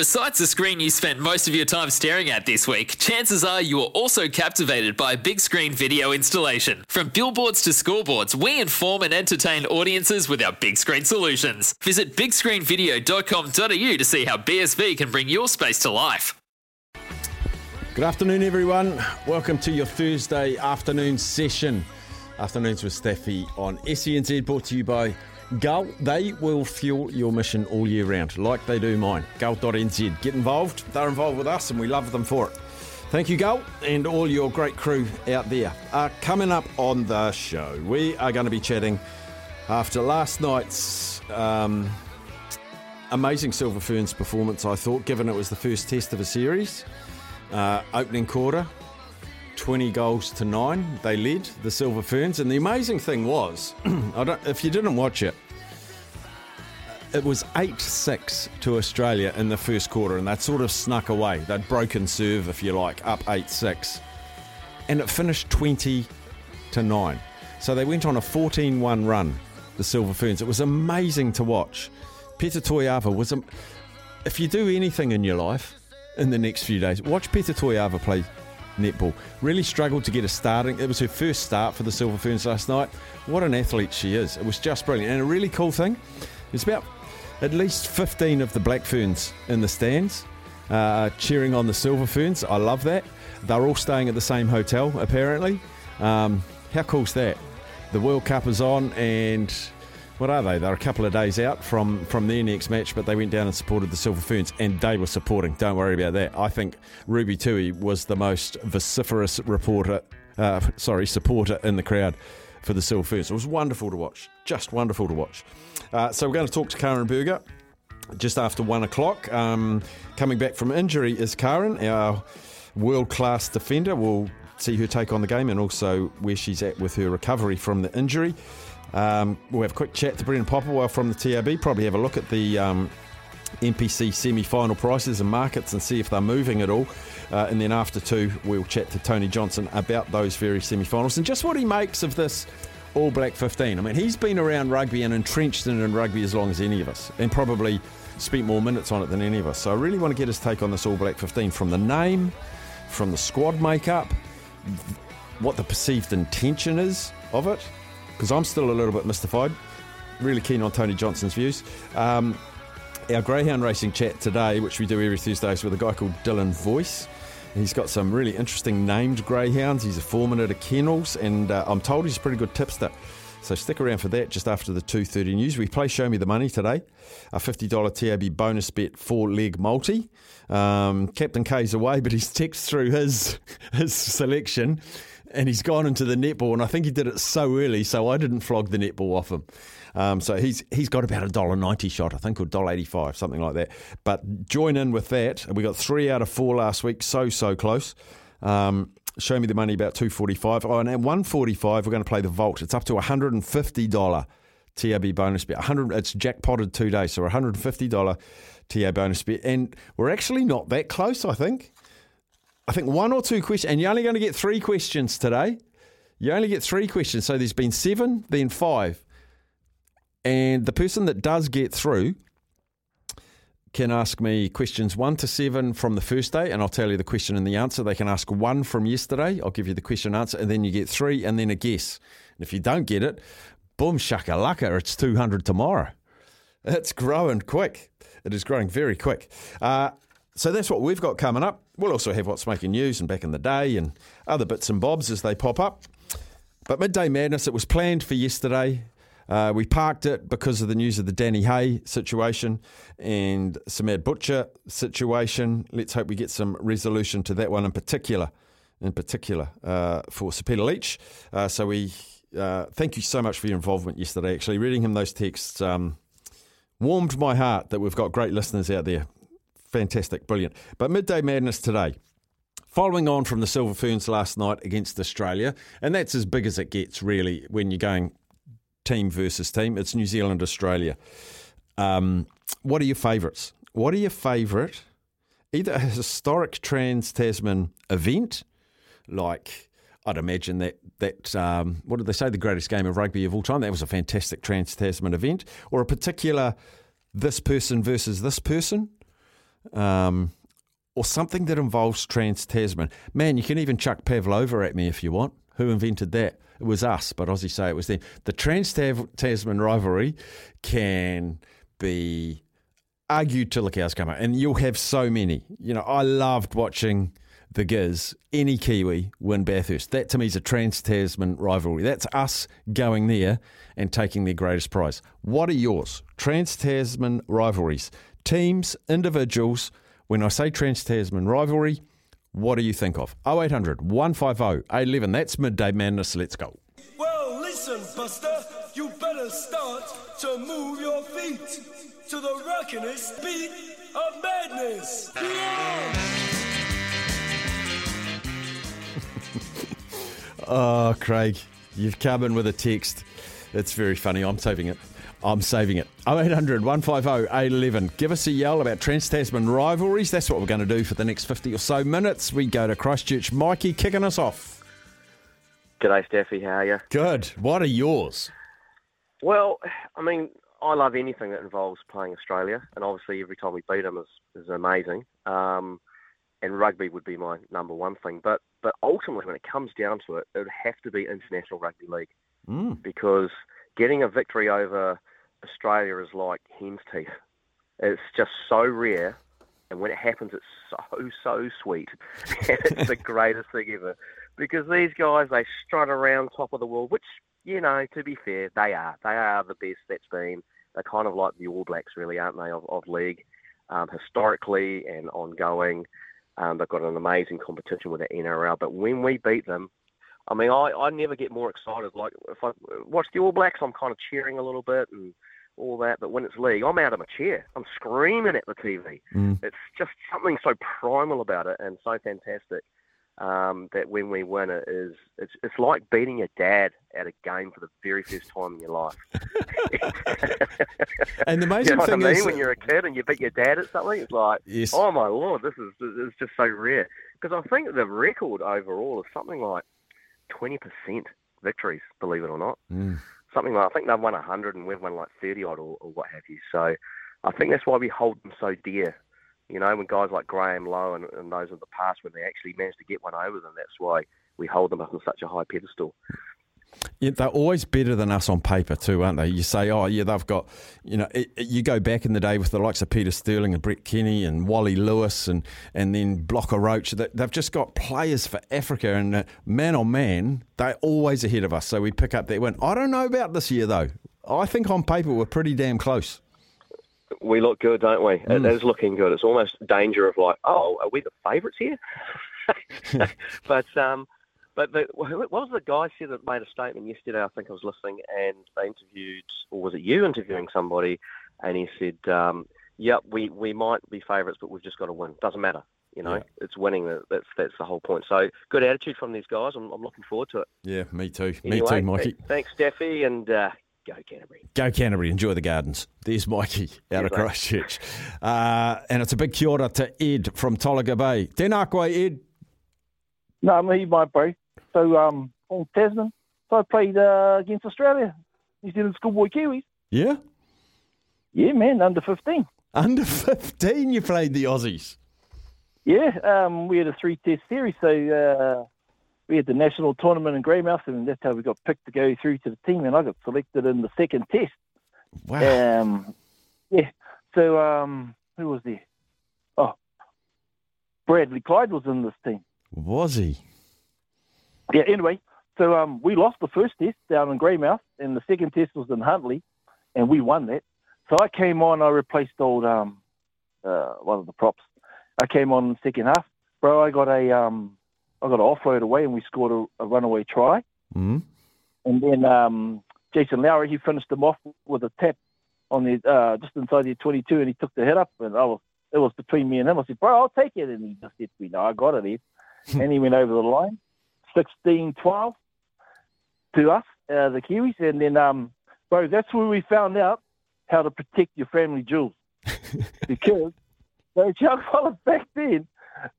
Besides the screen you spent most of your time staring at this week, chances are you are also captivated by a big screen video installation. From billboards to scoreboards, we inform and entertain audiences with our big screen solutions. Visit bigscreenvideo.com.au to see how BSV can bring your space to life. Good afternoon, everyone. Welcome to your Thursday afternoon session. Afternoons with Staffy on SENZ, brought to you by Gull. They will fuel your mission all year round, like they do mine. Gull.nz. Get involved. They're involved with us, and we love them for it. Thank you, Gull, and all your great crew out there. Coming up on the show, we are going to be chatting after last night's amazing Silver Ferns performance, I thought, given it was the first test of a series. Opening quarter, 20-9, they led the Silver Ferns. And the amazing thing was, if you didn't watch it, it was 8-6 to Australia in the first quarter, and they'd sort of snuck away. They'd broken serve, if you like, up 8-6. And it finished 20-9. So they went on a 14-1 run, the Silver Ferns. It was amazing to watch. Peter Toyava was... If you do anything in your life... in the next few days, watch Peter Toyava play netball. Really struggled to get a starting. It was her first start for the Silver Ferns last night. What an athlete she is. It was just brilliant. And a really cool thing, there's about at least 15 of the Black Ferns in the stands cheering on the Silver Ferns. I love that. They're all staying at the same hotel, apparently. How cool's that? The World Cup is on, and... what are they? They're a couple of days out from their next match, but they went down and supported the Silver Ferns, and they were supporting. Don't worry about that. I think Ruby Tui was the most vociferous supporter in the crowd for the Silver Ferns. It was wonderful to watch. Just wonderful to watch. So we're going to talk to Karen Berger just after 1 o'clock. Coming back from injury is Karen, our world-class defender. We'll see her take on the game and also where she's at with her recovery from the injury. We'll have a quick chat to Brendan Popperwell from the TRB, probably have a look at the NPC semi-final prices and markets and see if they're moving at all. And then after two, we'll chat to Tony Johnson about those very semi-finals and just what he makes of this All Black 15. I mean, he's been around rugby and entrenched in rugby as long as any of us and probably spent more minutes on it than any of us. So I really want to get his take on this All Black 15 from the name, from the squad makeup, what the perceived intention is of it, because I'm still a little bit mystified. Really keen on Tony Johnson's views. Our greyhound racing chat today, which we do every Thursday, is with a guy called Dylan Voice. He's got some really interesting named greyhounds. He's a foreman at a kennels, and I'm told he's a pretty good tipster. So stick around for that just after the 2:30 news. We play Show Me the Money today, a $50 TAB bonus bet 4-leg multi. Captain K's away, but he's texted through his selection, and he's gone into the netball, and I think he did it so early, so I didn't flog the netball off him. So he's got about a $1.90 shot, I think, or $1.85, something like that. But join in with that. We got 3 out of 4 last week, so close. Show Me the Money about 2:45. Oh, and at 1:45, we're going to play the vault. It's up to $150 TRB bonus bet. It's jackpotted 2 days, so $150 TRB bonus bet. And we're actually not that close, I think. I think 1 or 2 questions, and you're only going to get 3 questions today. You only get 3 questions. So there's been 7, then 5. And the person that does get through can ask me questions 1 to 7 from the first day, and I'll tell you the question and the answer. They can ask 1 from yesterday. I'll give you the question and answer, and then you get 3 and then a guess. And if you don't get it, boom, shakalaka, it's 200 tomorrow. It's growing quick. It is growing very quick. So that's what we've got coming up. We'll also have what's making news and back in the day and other bits and bobs as they pop up. But Midday Madness, it was planned for yesterday. We parked it because of the news of the Danny Hay situation and Samad Butcher situation. Let's hope we get some resolution to that one in particular, for Sir Peter Leach. So we thank you so much for your involvement yesterday, actually. Reading him those texts warmed my heart that we've got great listeners out there. Fantastic, brilliant. But Midday Madness today, following on from the Silver Ferns last night against Australia, and that's as big as it gets, really, when you're going team versus team. It's New Zealand, Australia. What are your favourites? What are your favourite, either a historic trans-Tasman event, like... I'd imagine that what did they say, the greatest game of rugby of all time? That was a fantastic trans-Tasman event. Or a particular this person versus this person. or something that involves trans-Tasman. Man, you can even chuck Pavlova at me if you want. Who invented that? It was us, but Aussie say it was them. The trans-Tasman rivalry can be argued till the cows come home, and you'll have so many. You know, I loved watching the Giz, any Kiwi, win Bathurst. That to me is a trans-Tasman rivalry. That's us going there and taking their greatest prize. What are yours? Trans-Tasman rivalries. Teams, individuals. When I say trans-Tasman rivalry, what do you think of? 0800 150 811. That's Midday Madness. Let's go. Well, listen, Buster. You better start to move your feet to the rockin'est beat of madness. Yeah! Oh, Craig, you've come in with a text. It's very funny. I'm saving it. 0800 150 811. Give us a yell about trans-Tasman rivalries. That's what we're going to do for the next 50 or so minutes. We go to Christchurch. Mikey kicking us off. G'day, Staffy. How are you? Good. What are yours? Well, I mean, I love anything that involves playing Australia, and obviously every time we beat them is amazing. And rugby would be my number one thing. But ultimately, when it comes down to it, it would have to be International Rugby League. Mm. Because getting a victory over Australia is like hen's teeth. It's just so rare. And when it happens, it's so sweet. And it's the greatest thing ever. Because these guys, they strut around top of the world, which, you know, to be fair, they are. They are the best that's been. They're kind of like the All Blacks, really, aren't they, of league, historically and ongoing. They've got an amazing competition with the NRL. But when we beat them, I mean, I never get more excited. Like, if I watch the All Blacks, I'm kind of cheering a little bit and all that. But when it's league, I'm out of my chair. I'm screaming at the TV. Mm. It's just something so primal about it and so fantastic that when we win it, it's like beating your dad at a game for the very first time in your life. And the amazing thing is, when you're a kid and you beat your dad at something, it's like, yes. Oh my Lord, this is just so rare. Because I think the record overall is something like 20% victories, believe it or not. Mm. Something like, I think they've won 100 and we've won like 30 odd or what have you. So I think that's why we hold them so dear. You know, when guys like Graham Lowe and those of the past, when they actually managed to get one over them, that's why we hold them up on such a high pedestal. Yeah, they're always better than us on paper too, aren't they? You say, oh, yeah, they've got, you know, you go back in the day with the likes of Peter Sterling and Brett Kenny and Wally Lewis and then Blocker Roach. They've just got players for Africa and man on man, they're always ahead of us. So we pick up that win. I don't know about this year though. I think on paper we're pretty damn close. We look good, don't we? Mm. It is looking good. It's almost danger of like, oh, are we the favourites here? But what was the guy said that made a statement yesterday? I think I was listening, and they interviewed, or was it you interviewing somebody? And he said, "Yep, we might be favourites, but we've just got to win. Doesn't matter, you know. Yeah. It's winning. That's the whole point." So good attitude from these guys. I'm looking forward to it. Yeah, me too. Anyway, me too, Mikey. Thanks, Staffy, and go Canterbury. Go Canterbury. Enjoy the gardens. There's Mikey out of Christchurch, and it's a big kia ora to Ed from Tolaga Bay. Tēnā koe, Ed. No, me, my bro. So, on Tasman, so I played against Australia. New Zealand schoolboy Kiwis. Yeah? Yeah, man, under 15. Under 15 you played the Aussies? Yeah, we had a 3-test series, so we had the national tournament in Greymouth, and that's how we got picked to go through to the team, and I got selected in the second test. Wow. Yeah, so who was there? Oh, Bradley Clyde was in this team. Was he? Yeah, anyway, so we lost the first test down in Greymouth, and the second test was in Huntley, and we won that. So I came on, I replaced old one of the props. I came on in the second half. Bro, I got an offload away, and we scored a runaway try. Mm-hmm. And then Jason Lowry, he finished them off with a tap on the just inside the 22, and he took the hit up, and it was between me and him. I said, bro, I'll take it. And he just said to me, no, I got it, Ed. And he went over the line, 16-12 to us, the Kiwis. And then, bro, that's where we found out how to protect your family jewels. Because, bro, Chuck Collins back then,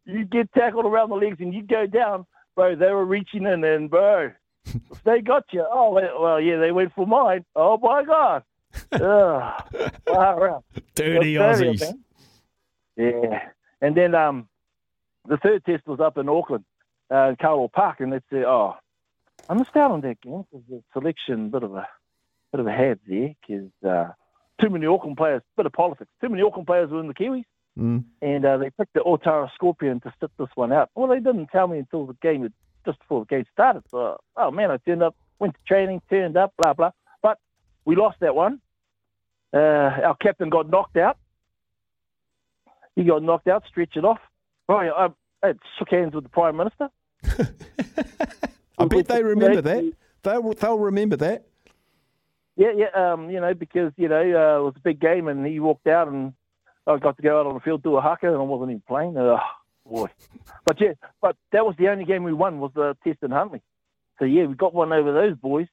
you'd get tackled around the legs and you'd go down. Bro, they were reaching in and, bro, if they got you, oh, well, yeah, they went for mine. Oh, my God. Wow. Dirty Aussies. Dirty, Yeah. And then the third test was up in Auckland, in Carlaw Park, and they said, oh, I missed out on that game because the selection, bit of a had there because too many Auckland players, bit of politics, too many Auckland players were in the Kiwis, and they picked the Otara Scorpion to sit this one out. Well, they didn't tell me until the game, just before the game started. So, oh man, I turned up, went to training, turned up, blah, blah. But we lost that one. Our captain got knocked out. He got knocked out, stretched it off. Oh, yeah, I shook hands with the Prime Minister. I bet they remember that. They'll remember that. Yeah, because, it was a big game and he walked out and I got to go out on the field, do a haka, and I wasn't even playing. Oh, boy. But that was the only game we won was the test in Huntly. So, yeah, we got one over those boys.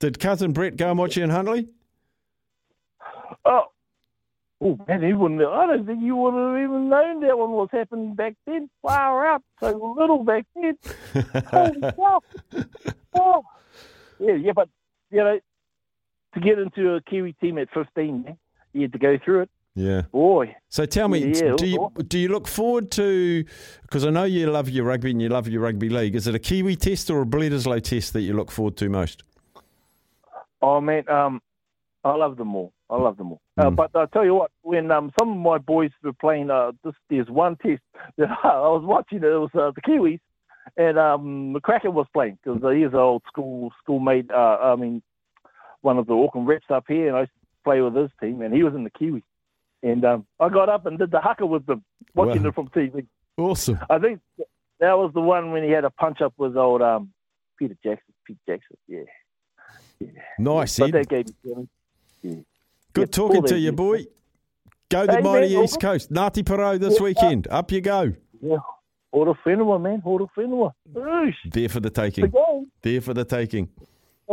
Did Cousin Brett go and watch you in Huntly? Oh, man, I don't think you would have even known that one was happening back then. Far out, so little back then. Oh. Yeah, but, to get into a Kiwi team at 15, man, you had to go through it. Yeah. Boy. So tell me, do you look forward to, because I know you love your rugby and you love your rugby league, is it a Kiwi test or a Bledisloe test that you look forward to most? Oh, man, I love them all. But I'll tell you what, when some of my boys were playing, there's one test that I was watching, it was the Kiwis, and McCracken was playing, because he's an old schoolmate, one of the Auckland reps up here, and I used to play with his team, and he was in the Kiwis. And I got up and did the haka with them, watching it from TV. Awesome. I think that was the one when he had a punch-up with old Peter Jackson. Yeah. Nice, but that gave me Good talking to you, boy. Go the mighty East Coast. Ngāti Parāu this weekend. Up you go. Yeah. Horowhenua, man. Horowhenua. There for the taking. There for the taking.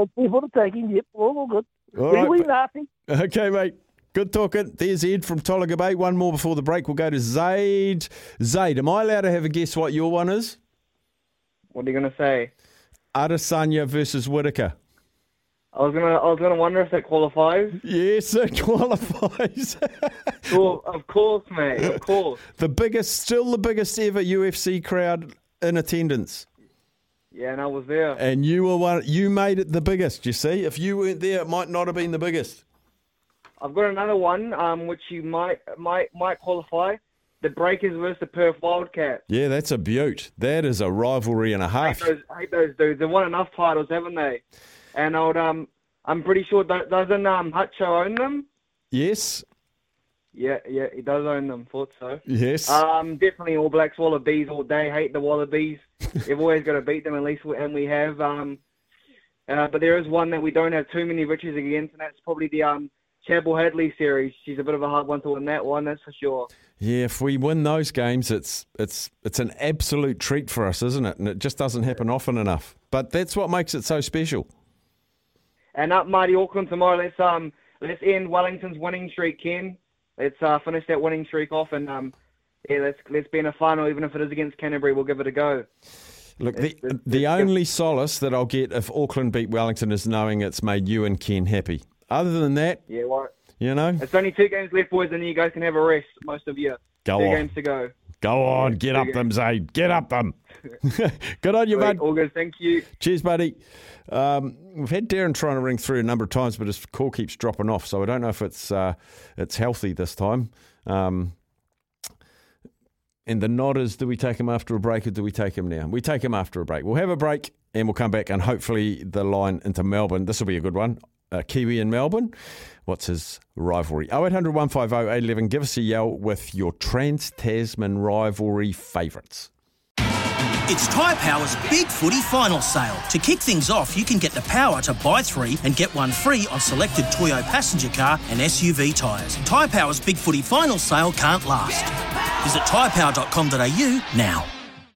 There for the taking, yep. All good. All right. Okay, mate. Good talking. There's Ed from Tolaga Bay. One more before the break. We'll go to Zaid. Zaid, am I allowed to have a guess what your one is? What are you going to say? Adesanya versus Whittaker. I was gonna wonder if that qualifies. Yes, it qualifies. Well, of course, mate. Of course. Still the biggest ever UFC crowd in attendance. Yeah, and I was there. And you were one. You made it the biggest. You see, if you weren't there, it might not have been the biggest. I've got another one, which you might qualify. The Breakers versus the Perth Wildcats. Yeah, that's a beaut. That is a rivalry and a half. I hate those dudes. They won enough titles, haven't they? And I'm pretty sure doesn't Hutcho own them? Yes. Yeah, he does own them. Thought so. Yes. Definitely All Blacks, Wallabies all day. Hate the Wallabies. They've always got to beat them at least, and we have. But there is one that we don't have too many riches against, and that's probably the Chapel Hadley series. She's a bit of a hard one to win that one, that's for sure. Yeah, if we win those games, it's an absolute treat for us, isn't it? And it just doesn't happen often enough. But that's what makes it so special. And up mighty Auckland tomorrow, let's end Wellington's winning streak, Ken. Let's finish that winning streak off, and let's be in a final, even if it is against Canterbury. We'll give it a go. Look, the only solace that I'll get if Auckland beat Wellington is knowing it's made you and Ken happy. Other than that, yeah, well, it's only 2 games left, boys, and you guys can have a rest. Most of you, go 2 on. Games to go. Go on, get up them, Zaid. Get up them. Good on you, mate. All good, thank you. Cheers, buddy. We've had Darren trying to ring through a number of times, but his call keeps dropping off, so I don't know if it's healthy this time. And the nod is, do we take him after a break or do we take him now? We take him after a break. We'll have a break and we'll come back and hopefully the line into Melbourne. This will be a good one. Kiwi in Melbourne. What's his rivalry? 0800 150 811. Give us a yell with your trans-Tasman rivalry favourites. It's Tyre Power's Big Footy Final Sale. To kick things off, you can get the power to buy 3 and get 1 free on selected Toyo passenger car and SUV tyres. Tyre Power's Big Footy Final Sale can't last. Visit tyrepower.com.au now.